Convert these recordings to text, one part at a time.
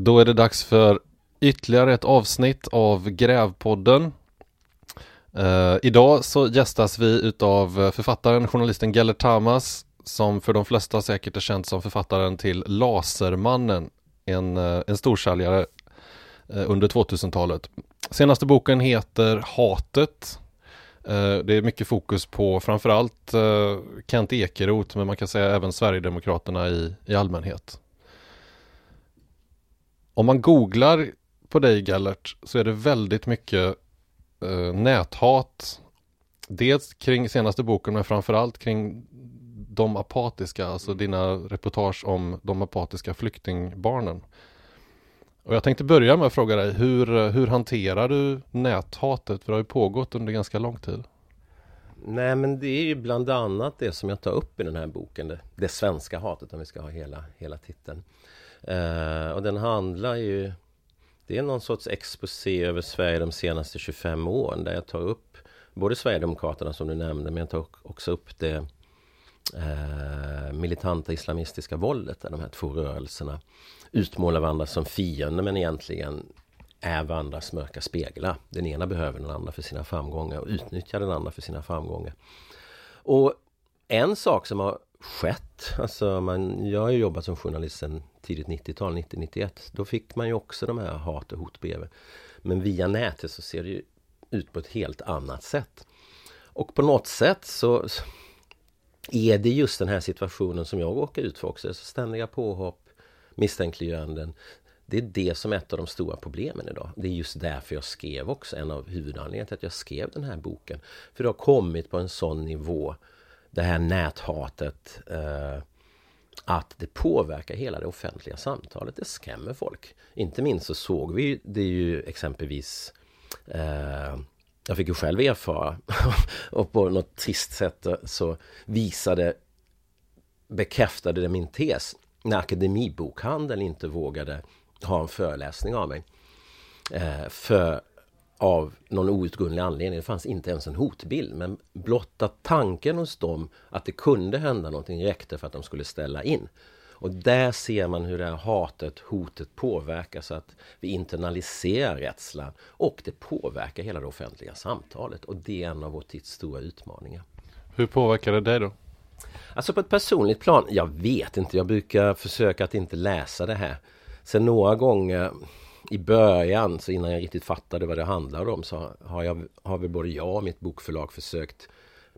Då är det dags för ytterligare ett avsnitt av Grävpodden. Idag så gästas vi utav författaren, journalisten Gellert Tamas, som för de flesta säkert är känd som författaren till Lasermannen, en storsäljare under 2000-talet. Senaste boken heter Hatet. Det är mycket fokus på framförallt Kent Ekeroth, men man kan säga även Sverigedemokraterna i allmänhet. Om man googlar på dig, Gellert, så är det väldigt mycket näthat. Dels kring senaste boken, men framförallt kring de apatiska, alltså dina reportage om de apatiska flyktingbarnen. Och jag tänkte börja med att fråga dig, hur hanterar du näthatet? För det har ju pågått under ganska lång tid. Nej, men det är ju bland annat det som jag tar upp i den här boken. Det svenska hatet, om vi ska ha hela titeln. Och den handlar ju... Det är någon sorts exposé över Sverige de senaste 25 åren. Där jag tar upp både Sverigedemokraterna som du nämnde, men jag tar också upp det militanta islamistiska våldet. Där de här två rörelserna utmålar varandra som fiender, men egentligen är varandras mörka speglar. Den ena behöver den andra för sina framgångar och utnyttjar den andra för sina framgångar. Och en sak som har skett, alltså jag har ju jobbat som journalist sedan tidigt 90-tal, 90-91, då fick man ju också de här hat- och hotbreven. Men via nätet så ser det ju ut på ett helt annat sätt. Och på något sätt så är det just den här situationen som jag åker ut för också. Så ständiga påhopp, misstänkliggöranden. Det är det som är ett av de stora problemen idag. Det är just därför jag skrev också, en av huvudanledningarna till att jag skrev den här boken. För det har kommit på en sån nivå, det här näthatet, att det påverkar hela det offentliga samtalet. Det skrämmer folk. Inte minst så såg vi det ju exempelvis... Jag fick ju själv erfara och på något trist sätt så bekräftade det min tes när Akademibokhandeln inte vågade ha en föreläsning av mig. Av någon outgrundlig anledning. Det fanns inte ens en hotbild, men blotta tanken hos dem att det kunde hända någonting räckte för att de skulle ställa in. Och där ser man hur det här hotet påverkar, så att vi internaliserar rädslan och det påverkar hela det offentliga samtalet, och det är en av vår tids stora utmaningar. Hur påverkar det dig då? Alltså på ett personligt plan, jag vet inte, jag brukar försöka att inte läsa det här. Sen några gånger i början, så innan jag riktigt fattade vad det handlade om, så har vi både jag och mitt bokförlag försökt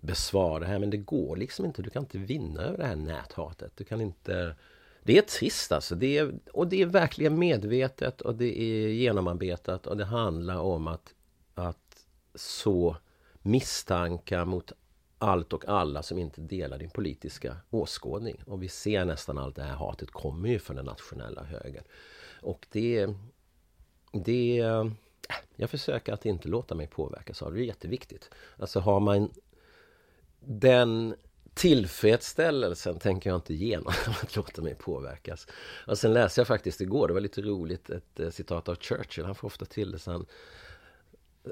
besvara det här, men det går liksom inte. Du kan inte vinna över det här näthatet. Du kan inte... Det är trist alltså. Det är verkligen medvetet, och det är genomarbetat, och det handlar om att så misstanka mot allt och alla som inte delar din politiska åskådning. Och vi ser nästan allt det här hatet kommer ju från den nationella högern. Och det jag försöker att inte låta mig påverkas av det. Det är jätteviktigt. Alltså har man den tillfredsställelsen, tänker jag inte igenom att låta mig påverkas. Och sen läste jag faktiskt igår, det var lite roligt, ett citat av Churchill. Han får ofta till det, så han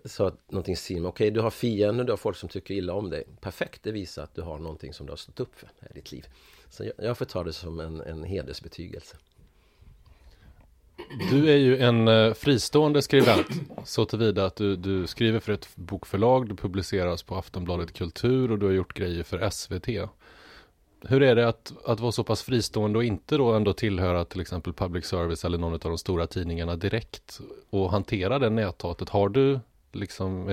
sa någonting sin. Okej, du har fiender, du har folk som tycker illa om dig. Perfekt, det visar att du har någonting som du har stått upp för i ditt liv. Så jag får ta det som en hedersbetygelse. Du är ju en fristående skribent så tillvida att du skriver för ett bokförlag, du publiceras på Aftonbladet Kultur och du har gjort grejer för SVT. Hur är det att vara så pass fristående och inte då ändå tillhöra till exempel public service eller någon av de stora tidningarna direkt och hantera det näthatet? Har du liksom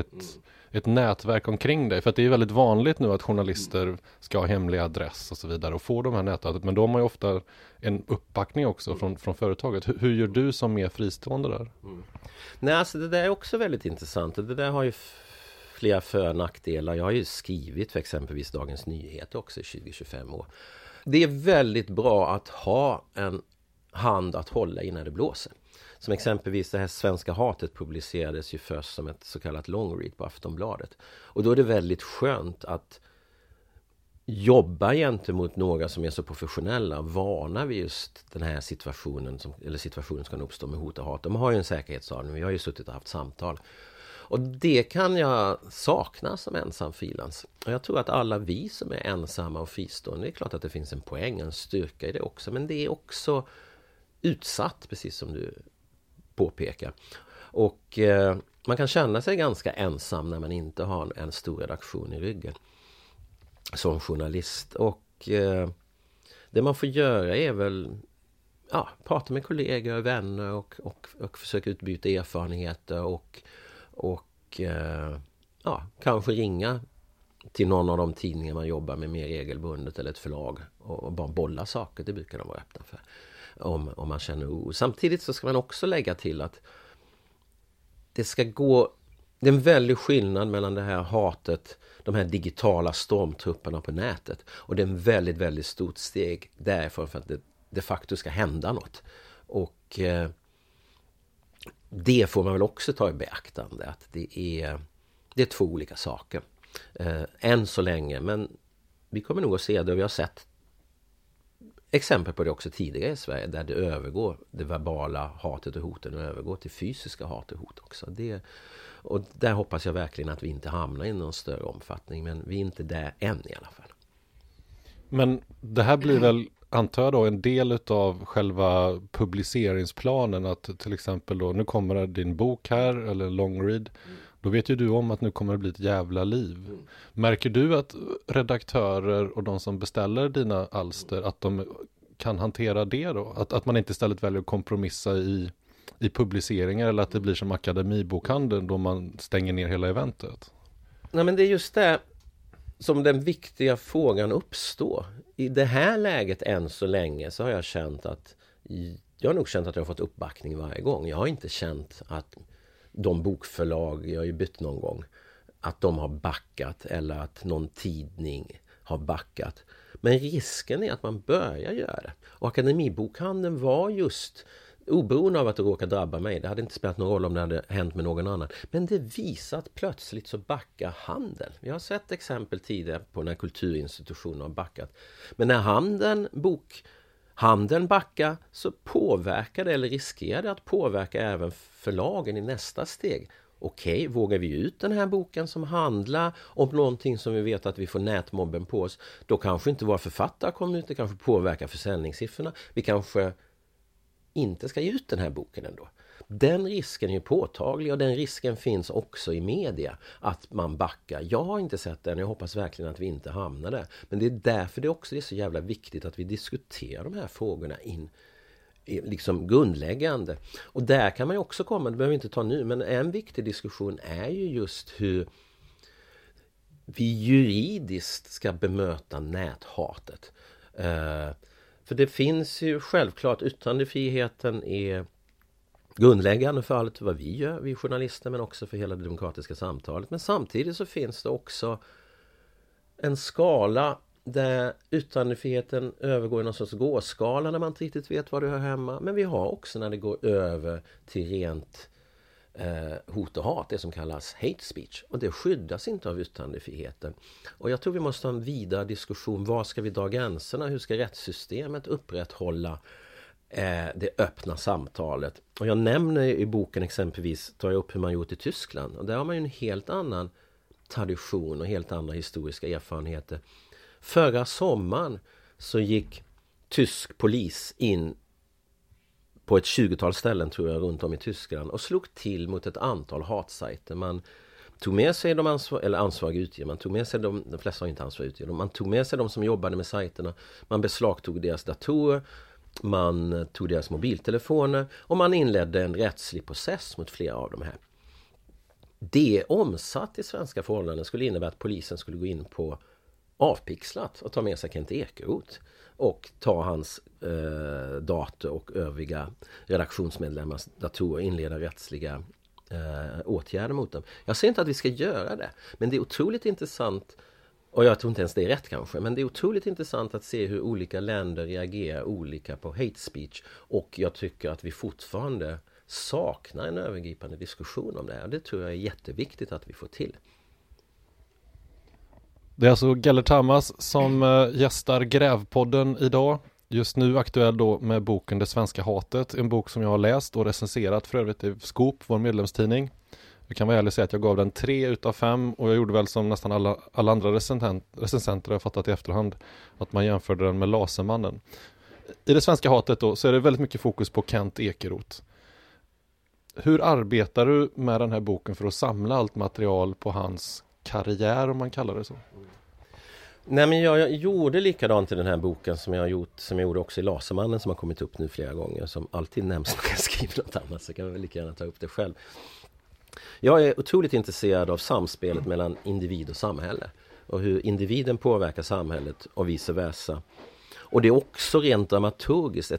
ett nätverk omkring dig? För att det är väldigt vanligt nu att journalister ska ha hemlig adress och så vidare och få de här näthatet. Men då har man ju ofta en uppbackning också från företaget. Hur gör du som mer fristående där? Nej, alltså det där är också väldigt intressant. Det där har ju flera för- och nackdelar. Jag har ju skrivit för exempelvis Dagens Nyheter också i 20-25 år. Det är väldigt bra att ha en hand att hålla i när det blåser. Som exempelvis det här svenska hatet publicerades ju först som ett så kallat long read på Aftonbladet. Och då är det väldigt skönt att jobba gentemot några som är så professionella, varnar vi just den här situationen situationen ska uppstå med hot och hat. De har ju en säkerhetsavdelning, vi har ju suttit och haft samtal. Och det kan jag sakna som ensam frilans. Och jag tror att alla vi som är ensamma och fristående, det är klart att det finns en poäng, en styrka i det också, men det är också utsatt, precis som du påpekar. Och man kan känna sig ganska ensam när man inte har en stor redaktion i ryggen som journalist. Och det man får göra är väl prata med kollegor och vänner och försöka utbyta erfarenheter och kanske ringa till någon av de tidningar man jobbar med mer regelbundet eller ett förlag och bara bolla saker. Det brukar de vara öppna för om man känner oro. Samtidigt så ska man också lägga till att det är en väldig skillnad mellan det här hatet, de här digitala stormtrupperna på nätet, och det är en väldigt, väldigt stort steg därifrån för att det de facto ska hända något. Och det får man väl också ta i beaktande, att det är två olika saker än så länge, men vi kommer nog att se det, och vi har sett exempel på det också tidigare i Sverige, där det verbala hatet och hoten övergår till fysiska hat och hot också. Och där hoppas jag verkligen att vi inte hamnar i någon större omfattning, men vi är inte där än i alla fall. Men det här blir väl, antar jag då, en del utav själva publiceringsplanen, att till exempel då, nu kommer din bok här, eller long read, då vet ju du om att nu kommer det bli ett jävla liv. Märker du att redaktörer och de som beställer dina alster, att de kan hantera det då? Att man inte istället väljer att kompromissa i publiceringar, eller att det blir som Akademibokhandeln då man stänger ner hela eventet? Nej, men det är just det som den viktiga frågan uppstår. I det här läget än så länge så har jag känt att jag har fått uppbackning varje gång. Jag har inte känt att de bokförlag, jag har ju bytt någon gång, att de har backat eller att någon tidning har backat. Men risken är att man börjar göra det. Och Akademibokhandeln var just, oberoende av att det råkar drabba mig, det hade inte spelat någon roll om det hade hänt med någon annan, men det visar att plötsligt så backar handeln. Vi har sett exempel tidigare på när kulturinstitutioner har backat. Men när bokhandeln backar, så påverkar det, eller riskerar det att påverka, även förlagen i nästa steg. Okej, vågar vi ut den här boken som handlar om någonting som vi vet att vi får nätmobben på oss, då kanske inte våra författare kommer ut, det kanske påverkar försäljningssiffrorna, vi kanske inte ska ge ut den här boken ändå. Den risken är ju påtaglig, och den risken finns också i media, att man backar. Jag har inte sett den, jag hoppas verkligen att vi inte hamnar där. Men det är därför det också är så jävla viktigt att vi diskuterar de här frågorna liksom grundläggande. Och där kan man ju också komma, det behöver vi inte ta nu, men en viktig diskussion är ju just hur vi juridiskt ska bemöta näthatet. För det finns ju självklart, yttrandefriheten är grundläggande för allt vad vi gör, vi journalister, men också för hela det demokratiska samtalet. Men samtidigt så finns det också en skala där yttrandefriheten övergår i någon sorts gåskala, när man inte riktigt vet var du hör hemma. Men vi har också när det går över till rent hot och hat, det som kallas hate speech, och det skyddas inte av yttrandefriheten. Och jag tror vi måste ha en vidare diskussion, var ska vi dra gränserna, hur ska rättssystemet upprätthålla det öppna samtalet? Och jag nämner i boken exempelvis, tar jag upp hur man gjort i Tyskland, och där har man ju en helt annan tradition och helt andra historiska erfarenheter. Förra sommaren så gick tysk polis in på ett 20-tal ställen, tror jag, runt om i Tyskland, och slog till mot ett antal hatsajter. Man tog med sig de ansvariga utgivare, man tog med sig de flesta har inte ansvariga utgivare, man tog med sig de som jobbade med sajterna, man beslagtog deras datorer, man tog deras mobiltelefoner, och man inledde en rättslig process mot flera av de här. Det omsatt i svenska förhållanden skulle innebära att polisen skulle gå in på Avpixlat och ta med sig Kent Ekeroth och ta hans dator och övriga redaktionsmedlemmars datorer och inleda rättsliga åtgärder mot dem. Jag ser inte att vi ska göra det, men det är otroligt intressant, och jag tror inte ens det är rätt kanske, men det är otroligt intressant att se hur olika länder reagerar olika på hate speech, och jag tycker att vi fortfarande saknar en övergripande diskussion om det här. Det tror jag är jätteviktigt att vi får till. Det är alltså Gellert Tamas som gästar Grävpodden idag. Just nu aktuell då med boken Det svenska hatet. En bok som jag har läst och recenserat för övrigt i Skop, vår medlemstidning. Jag kan vara ärlig och säga att jag gav den 3 av 5. Och jag gjorde väl som nästan alla andra recensenter jag fattat i efterhand, att man jämförde den med Lasermannen. I det svenska hatet då så är det väldigt mycket fokus på Kent Ekeroth. Hur arbetar du med den här boken för att samla allt material på hans karriär, om man kallar det så? Nej, men jag gjorde likadant i den här boken som jag gjorde också i Lasermannen, som har kommit upp nu flera gånger, som alltid nämns när jag skriver något annat, så kan jag väl lika gärna ta upp det själv. Jag är otroligt intresserad av samspelet mellan individ och samhälle, och hur individen påverkar samhället och vice versa. Och det är också rent dramaturgiskt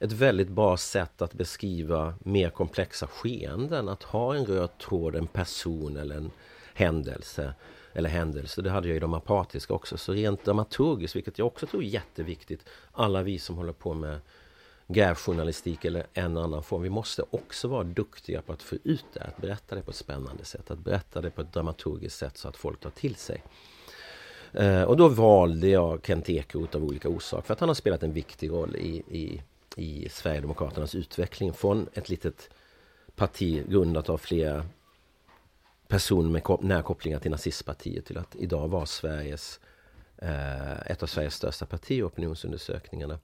ett väldigt bra sätt att beskriva mer komplexa skeenden, att ha en röd tråd, en person eller en händelse. Det hade jag i de apatiska också. Så rent dramaturgiskt, vilket jag också tror är jätteviktigt, alla vi som håller på med grävjournalistik eller en annan form, vi måste också vara duktiga på att få ut det, att berätta det på ett spännande sätt, att berätta det på ett dramaturgiskt sätt så att folk tar till sig. Och då valde jag Kent Ekeroth av olika orsaker, för att han har spelat en viktig roll i Sverigedemokraternas utveckling, från ett litet parti grundat av flera personer med närkopplingar till nazistpartiet, till att idag var ett av Sveriges största parti i opinionsundersökningarna.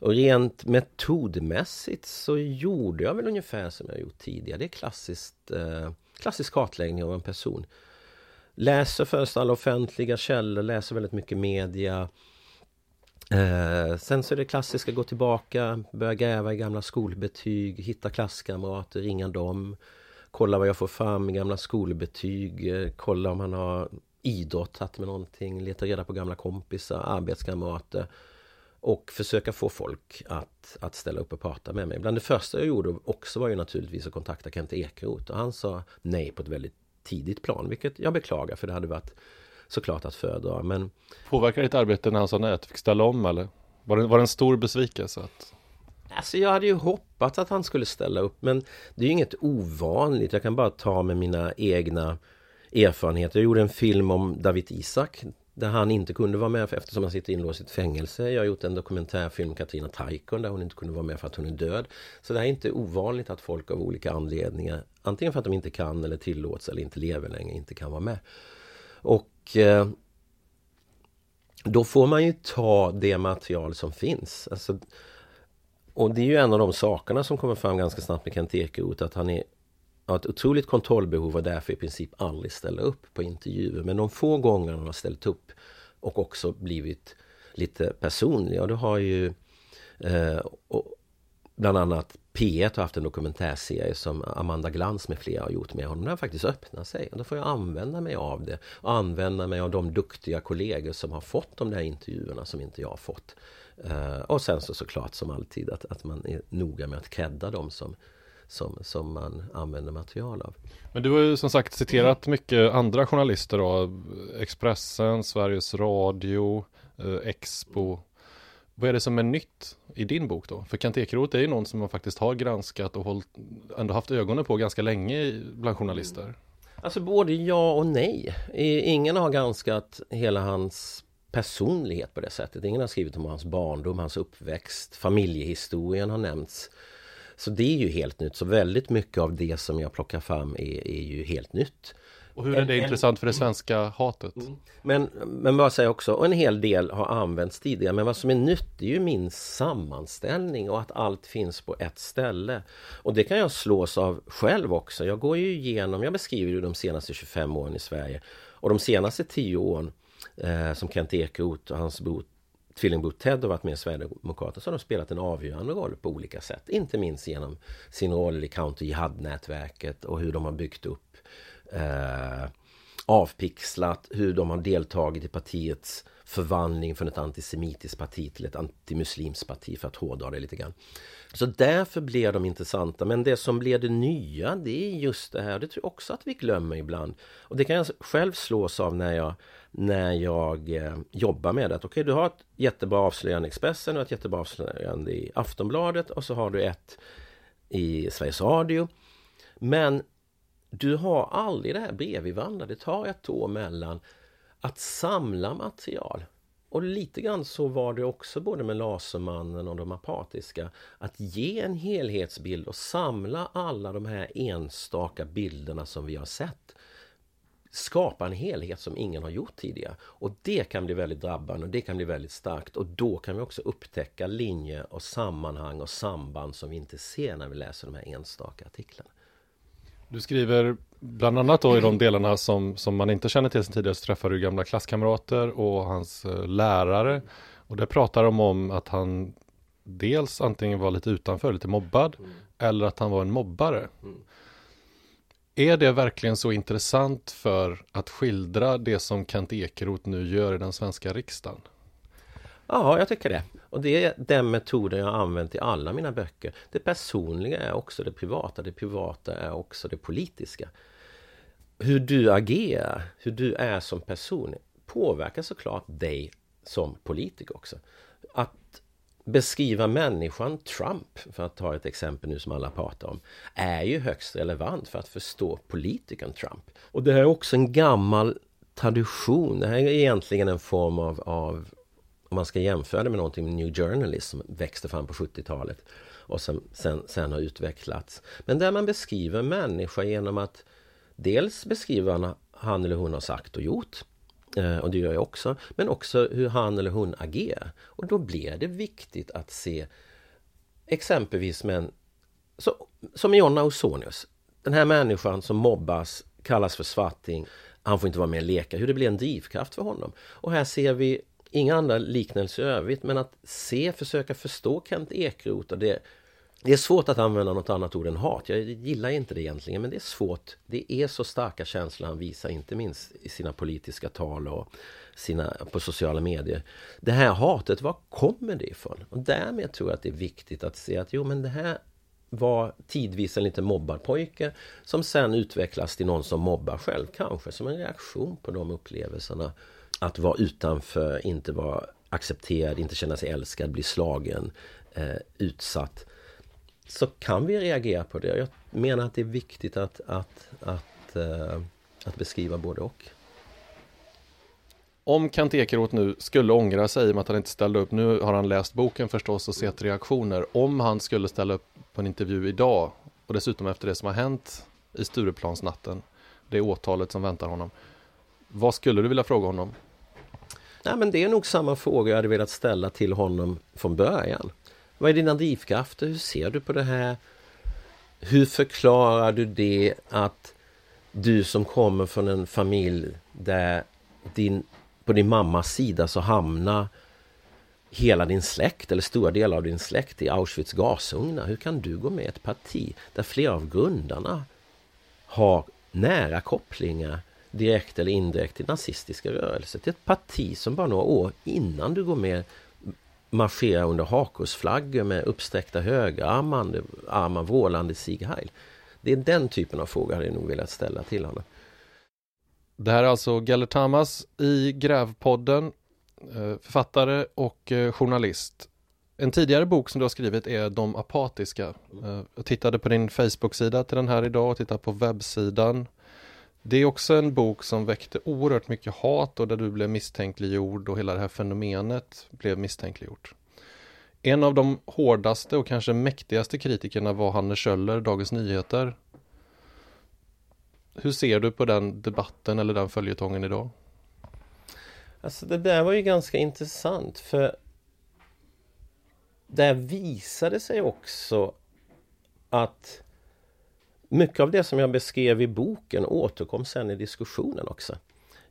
Och rent metodmässigt så gjorde jag väl ungefär som jag gjort tidigare. Det är klassisk kartläggning av en person. Läser först alla offentliga källor, läser väldigt mycket media. Sen så är det klassiska, gå tillbaka, börja gräva i gamla skolbetyg, hitta klasskamrater, ringa dem. Kolla vad jag får fram i gamla skolbetyg. Kolla om han har idrottat med någonting. Leta reda på gamla kompisar, arbetskamrater. Och försöka få folk att ställa upp och prata med mig. Bland det första jag gjorde också var ju naturligtvis att kontakta Kent Ekeroth. Och han sa nej på ett väldigt tidigt plan. Vilket jag beklagar, för det hade varit såklart att föredra. Men... Påverkade ditt arbete när han sa nej att du fick ställa om? Eller? Var det en stor besvikelse att... Alltså jag hade ju hoppats att han skulle ställa upp, men det är ju inget ovanligt. Jag kan bara ta med mina egna erfarenheter. Jag gjorde en film om David Isaac där han inte kunde vara med eftersom han sitter inlåst i ett fängelse. Jag har gjort en dokumentärfilm om Katarina Taikon där hon inte kunde vara med för att hon är död. Så det här är inte ovanligt att folk av olika anledningar, antingen för att de inte kan eller tillåts eller inte lever längre, inte kan vara med. Och... då får man ju ta det material som finns. Alltså... Och det är ju en av de sakerna som kommer fram ganska snabbt med Kent Ekeroth, att han har ett otroligt kontrollbehov och därför i princip aldrig ställer upp på intervjuer. Men de få gånger han har ställt upp och också blivit lite personlig. Och det har ju bland annat P1 har haft en dokumentärserie som Amanda Glans med flera har gjort med honom. Där han faktiskt öppnar sig. Och då får jag använda mig av det. Och använda mig av de duktiga kollegor som har fått de där intervjuerna som inte jag har fått. Och sen så såklart som alltid att man är noga med att credda dem som man använder material av. Men du har ju som sagt citerat mycket andra journalister då. Expressen, Sveriges Radio, Expo. Vad är det som är nytt i din bok då? För Kent Ekeroth är ju någon som man faktiskt har granskat och ändå haft ögonen på ganska länge bland journalister. Alltså både ja och nej. Ingen har granskat hela hans personlighet på det sättet. Ingen har skrivit om hans barndom, hans uppväxt, familjehistorien har nämnts. Så det är ju helt nytt. Så väldigt mycket av det som jag plockar fram är ju helt nytt. Och hur är det intressant för det svenska hatet? Men vad jag säger också, och en hel del har använts tidigare, men vad som är nytt är ju min sammanställning och att allt finns på ett ställe. Och det kan jag slås av själv också. Jag går ju igenom, jag beskriver ju de senaste 25 åren i Sverige, och de senaste 10 åren som Kent Ekeroth och hans tvillingbror Ted har varit med i Sverigedemokraterna, så har de spelat en avgörande roll på olika sätt. Inte minst genom sin roll i Counter-Jihad-nätverket och hur de har byggt upp avpixlat, hur de har deltagit i partiets förvandling från ett antisemitiskt parti till ett antimuslimskt parti, för att hårdra det lite grann. Så därför blev de intressanta, men det som blev det nya, det är just det här, det tror jag också att vi glömmer ibland, och det kan jag själv slås av när jag jobbar med det. Okej, du har ett jättebra avslöjande i Expressen och ett jättebra avslöjande i Aftonbladet, och så har du ett i Sveriges Radio, men du har aldrig det här brevivandra. Det tar ett år mellan att samla material. Och lite grann så var det också både med Lasermannen och de apatiska. Att ge en helhetsbild och samla alla de här enstaka bilderna som vi har sett. skapa en helhet som ingen har gjort tidigare. Och det kan bli väldigt drabbande och det kan bli väldigt starkt. Och då kan vi också upptäcka linjer och sammanhang och samband som vi inte ser när vi läser de här enstaka artiklarna. Du skriver bland annat då i de delarna som man inte känner till sen tidigare, så träffar du gamla klasskamrater och hans lärare. Och där pratar de om att han dels antingen var lite utanför, lite mobbad, eller att han var en mobbare. Mm. Är det verkligen så intressant för att skildra det som Kent Ekeroth nu gör i den svenska riksdagen? Ja, jag tycker det. Och det är den metoden jag har använt i alla mina böcker. Det personliga är också det privata är också det politiska. Hur du agerar, hur du är som person påverkar såklart dig som politiker också. Att beskriva människan Trump, för att ta ett exempel nu som alla pratar om, är ju högst relevant för att förstå politikern Trump. Och det här är också en gammal tradition. Det här är egentligen en form av om man ska jämföra det med någonting med New Journalism, växte fram på 70-talet och sen har utvecklats. Men där man beskriver människor genom att dels beskriva han eller hon har sagt och gjort, och det gör jag också, men också hur han eller hon agerar. Och då blir det viktigt att se exempelvis som Jonna Ausonius, den här människan som mobbas, kallas för svarting, han får inte vara med och leka, hur det blir en drivkraft för honom. Och här ser vi inga andra liknelser i övrigt, men att försöka förstå Kent Ekeroth, och det är svårt att använda något annat ord än hat. Jag gillar inte det egentligen, men det är svårt. Det är så starka känslor han visar, inte minst i sina politiska tal och på sociala medier. Det här hatet, var kommer det ifrån? Och därmed tror jag att det är viktigt att se att men det här var tidvis en lite mobbad pojke som sen utvecklas till någon som mobbar själv, kanske som en reaktion på de upplevelserna. Att vara utanför, inte vara accepterad, inte känna sig älskad, bli slagen, utsatt. Så kan vi reagera på det. Jag menar att det är viktigt att beskriva både och. Om Kent Ekeroth nu skulle ångra sig med att han inte ställde upp, nu har han läst boken förstås och sett reaktioner. Om han skulle ställa upp på en intervju idag, och dessutom efter det som har hänt i Stureplansnatten, det åtalet som väntar honom, vad skulle du vilja fråga honom? Nej, men det är nog samma fråga jag hade velat ställa till honom från början. Vad är dina drivkrafter? Hur ser du på det här? Hur förklarar du det att du som kommer från en familj där på din mammas sida så hamnar hela din släkt eller stora delar av din släkt i Auschwitz gasugnar? Hur kan du gå med i ett parti där flera av grundarna har nära kopplingar direkt eller indirekt i nazistiska rörelser? Det är ett parti som bara några år innan du går med marscherar under hakosflaggor med uppsträckta högerarmar vrålande Sieg Heil. Det är den typen av frågor jag nog velat ställa till honom. Det här är alltså Gellert Tamas i Grävpodden, författare och journalist. En tidigare bok som du har skrivit är De apatiska. Jag tittade på din Facebook-sida till den här idag och tittade på webbsidan. Det är också en bok som väckte oerhört mycket hat och där du blev misstänkliggjord och hela det här fenomenet blev misstänkliggjort. En av de hårdaste och kanske mäktigaste kritikerna var Hanne Kjöller, Dagens Nyheter. Hur ser du på den debatten eller den följetongen idag? Alltså det där var ju ganska intressant, för där visade sig också att mycket av det som jag beskrev i boken återkom sen i diskussionen också.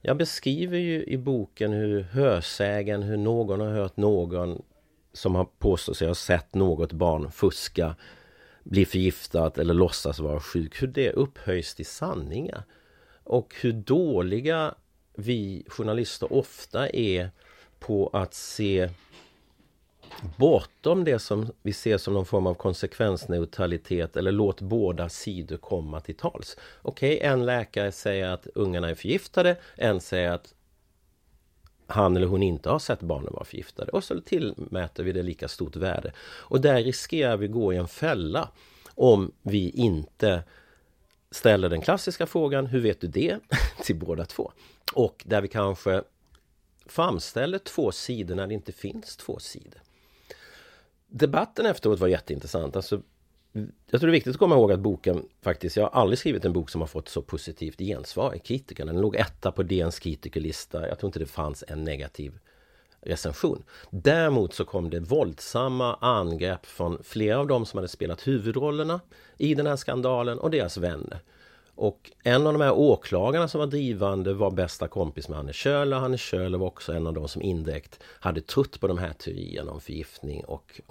Jag beskriver ju i boken hur någon har hört någon som har påstått sig ha sett något barn fuska, bli förgiftat eller låtsas vara sjuk, hur det upphöjs till sanningar. Och hur dåliga vi journalister ofta är på att se bortom det som vi ser som någon form av konsekvensneutralitet, eller låt båda sidor komma till tals. Okej, en läkare säger att ungarna är förgiftade, en säger att han eller hon inte har sett barnen vara förgiftade, och så tillmäter vi det lika stort värde. Och där riskerar vi gå i en fälla om vi inte ställer den klassiska frågan, hur vet du det, till båda två. Och där vi kanske framställer två sidor när det inte finns två sidor. Debatten efteråt var jätteintressant. Alltså, Jag tror det är viktigt att komma ihåg att boken faktiskt, jag har aldrig skrivit en bok som har fått så positivt gensvar i kritikerna. Den låg etta på DNs kritikerlista. Jag tror inte det fanns en negativ recension. Däremot så kom det våldsamma angrepp från flera av dem som hade spelat huvudrollerna i den här skandalen och deras vänner. Och en av de här åklagarna som var drivande var bästa kompis med Hanne Kjöller. Hanne Kjöller var också en av de som indirekt hade trott på de här teorierna om förgiftning och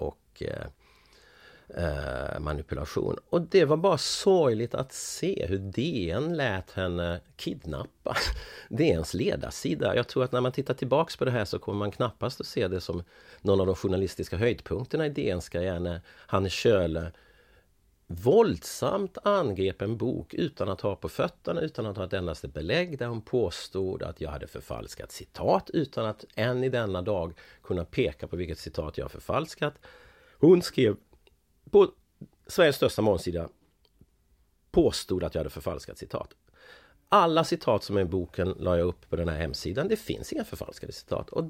manipulation. Och det var bara sorgligt att se hur DN lät henne kidnappa DNs ledarsida. Jag tror att när man tittar tillbaks på det här så kommer man knappast att se det som någon av de journalistiska höjdpunkterna i DNs karriär, när Hanne Kjöller våldsamt angrep en bok utan att ha på fötterna, utan att ha ett endaste belägg, där hon påstod att jag hade förfalskat citat utan att än i denna dag kunna peka på vilket citat jag har förfalskat. Hon skrev på Sveriges största morgonsida, påstod att jag hade förfalskat citat. Alla citat som är i boken la jag upp på den här hemsidan. Det finns inga förfalskade citat. Och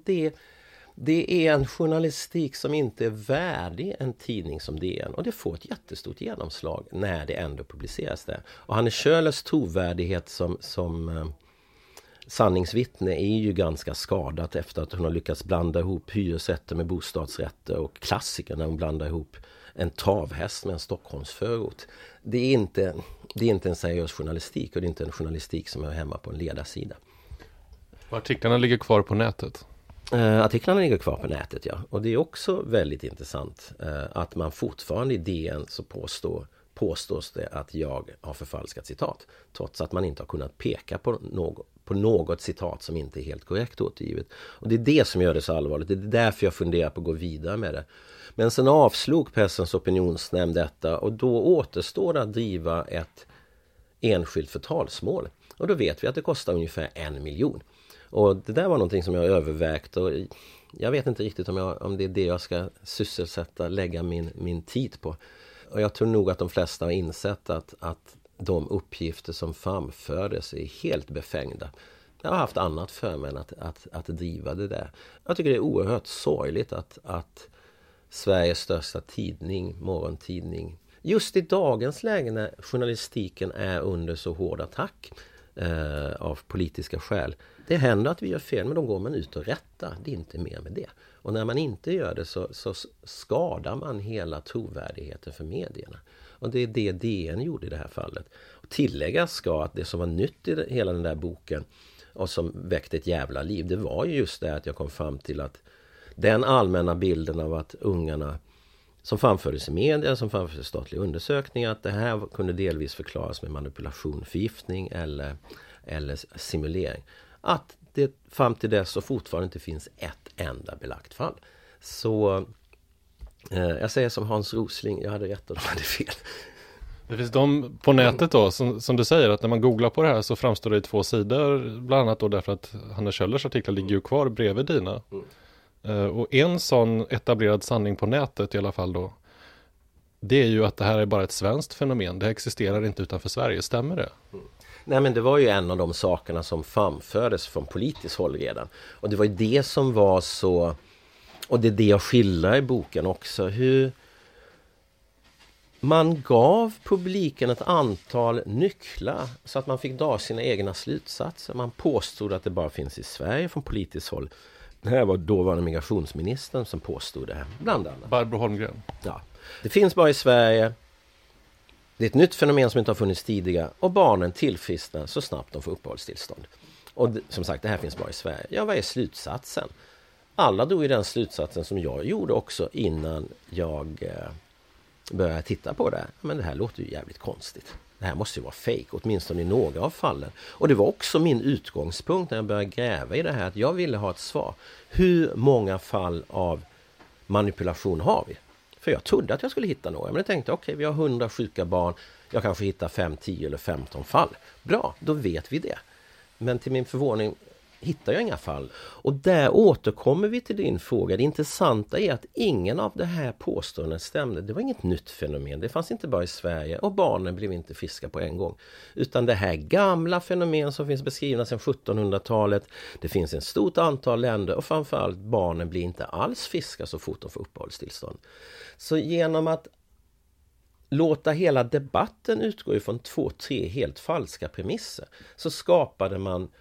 det är en journalistik som inte är värdig en tidning som DN. Och det får ett jättestort genomslag när det ändå publiceras där. Och Hanne Kjöllers trovärdighet som sanningsvittne är ju ganska skadat efter att hon har lyckats blanda ihop hyresrätter med bostadsrätter och klassiker när hon blandar ihop en travhäst med en Stockholmsförort. Det är inte en seriös journalistik, och det är inte en journalistik som är hemma på en ledarsida. Artiklarna ligger kvar på nätet? Artiklarna ligger kvar på nätet, ja. Och det är också väldigt intressant att man fortfarande i DN så påstås det att jag har förfalskat citat, trots att man inte har kunnat peka på något citat som inte är helt korrekt återgivet. Och det är det som gör det så allvarligt. Det är därför jag funderar på att gå vidare med det. Men sen avslog Pressens opinionsnämnd detta, och då återstår det att driva ett enskilt förtalsmål. Och då vet vi att det kostar ungefär 1 miljon. Och det där var någonting som jag övervägt, och jag vet inte riktigt om det är det jag ska lägga min tid på. Och jag tror nog att de flesta har insett att de uppgifter som framfördes är helt befängda. Jag har haft annat för mig än att driva det där. Jag tycker det är oerhört sorgligt att Sveriges största tidning, morgontidning, just i dagens läge när journalistiken är under så hård attack av politiska skäl. Det händer att vi gör fel, men de går man ut och rättar. Det är inte mer med det. Och när man inte gör det så skadar man hela trovärdigheten för medierna. Och det är det DN gjorde i det här fallet. Och tilläggas ska att det som var nytt i hela den där boken och som väckte ett jävla liv, det var ju just det att jag kom fram till att den allmänna bilden av att ungarna som framfördes i media, som framfördes i statliga undersökningar, att det här kunde delvis förklaras med manipulation, förgiftning eller simulering. Att det fram till dess så fortfarande inte finns ett enda belagt fall. Så jag säger som Hans Rosling, jag hade rätt och de hade fel. Det finns de på nätet då, som du säger, att när man googlar på det här så framstår det i 2 sidor. Bland annat då därför att Hanne Kjöllers artiklar ligger ju kvar bredvid dina. Och en sån etablerad sanning på nätet i alla fall då, det är ju att det här är bara ett svenskt fenomen. Det existerar inte utanför Sverige, stämmer det? Nej, men det var ju en av de sakerna som framfördes från politiskt håll redan. Och det var ju det som var så... Och det är det jag skildrar i boken också. Hur man gav publiken ett antal nycklar så att man fick dra sina egna slutsatser. Man påstod att det bara finns i Sverige från politiskt håll. Det här var dåvarande migrationsministern som påstod det här, bland annat. Barbro Holmgren. Ja. Det finns bara i Sverige. Det är ett nytt fenomen som inte har funnits tidigare. Och barnen tillfrisknar så snabbt de får uppehållstillstånd. Och som sagt, det här finns bara i Sverige. Ja, vad är slutsatsen? Alla drog ju den slutsatsen som jag gjorde också innan jag började titta på det. Men det här låter ju jävligt konstigt. Det här måste ju vara fake, åtminstone i några av fallen. Och det var också min utgångspunkt när jag började gräva i det här, att jag ville ha ett svar. Hur många fall av manipulation har vi? För jag trodde att jag skulle hitta några. Men jag tänkte, okej, vi har 100 sjuka barn. Jag kanske hittar 5, 10 eller 15 fall. Bra, då vet vi det. Men till min förvåning hittar jag inga fall. Och där återkommer vi till din fråga. Det intressanta är att ingen av det här påståenden stämde. Det var inget nytt fenomen. Det fanns inte bara i Sverige. Och barnen blev inte friska på en gång. Utan det här gamla fenomen som finns beskrivna sedan 1700-talet. Det finns ett stort antal länder. Och framförallt barnen blir inte alls friska så fort de får uppehållstillstånd. Så genom att låta hela debatten utgå ifrån 2-3 helt falska premisser, så skapade man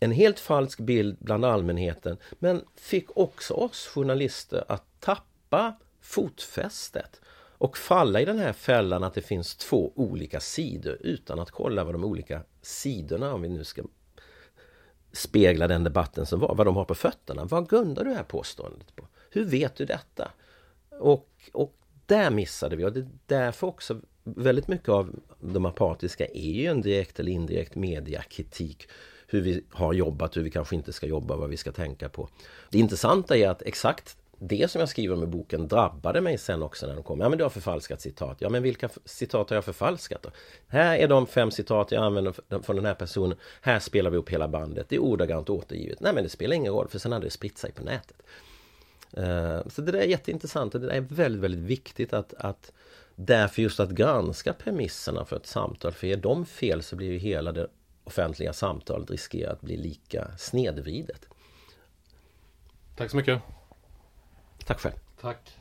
en helt falsk bild bland allmänheten, men fick också oss journalister att tappa fotfästet och falla i den här fällan att det finns 2 olika sidor utan att kolla vad de olika sidorna, om vi nu ska spegla den debatten som var, vad de har på fötterna. Vad grundar du det här påståendet på? Hur vet du detta? Och där missade vi, och det är därför också väldigt mycket av de apatiska är ju en direkt eller indirekt mediekritik. Hur vi har jobbat, hur vi kanske inte ska jobba, vad vi ska tänka på. Det intressanta är att exakt det som jag skriver med boken drabbade mig sen också när de kom. Ja, men du har förfalskat citat. Ja, men vilka citat har jag förfalskat då? Här är de 5 citat jag använder från den här personen. Här spelar vi upp hela bandet. Det är ordagrant återgivet. Nej, men det spelar ingen roll, för sen hade det spritt sig på nätet. Så det där är jätteintressant, och det där är väldigt, väldigt viktigt att därför just att granska premisserna för ett samtal. För är de fel så blir ju hela det offentliga samtalet riskerar att bli lika snedvridet. Tack så mycket. Tack själv. Tack.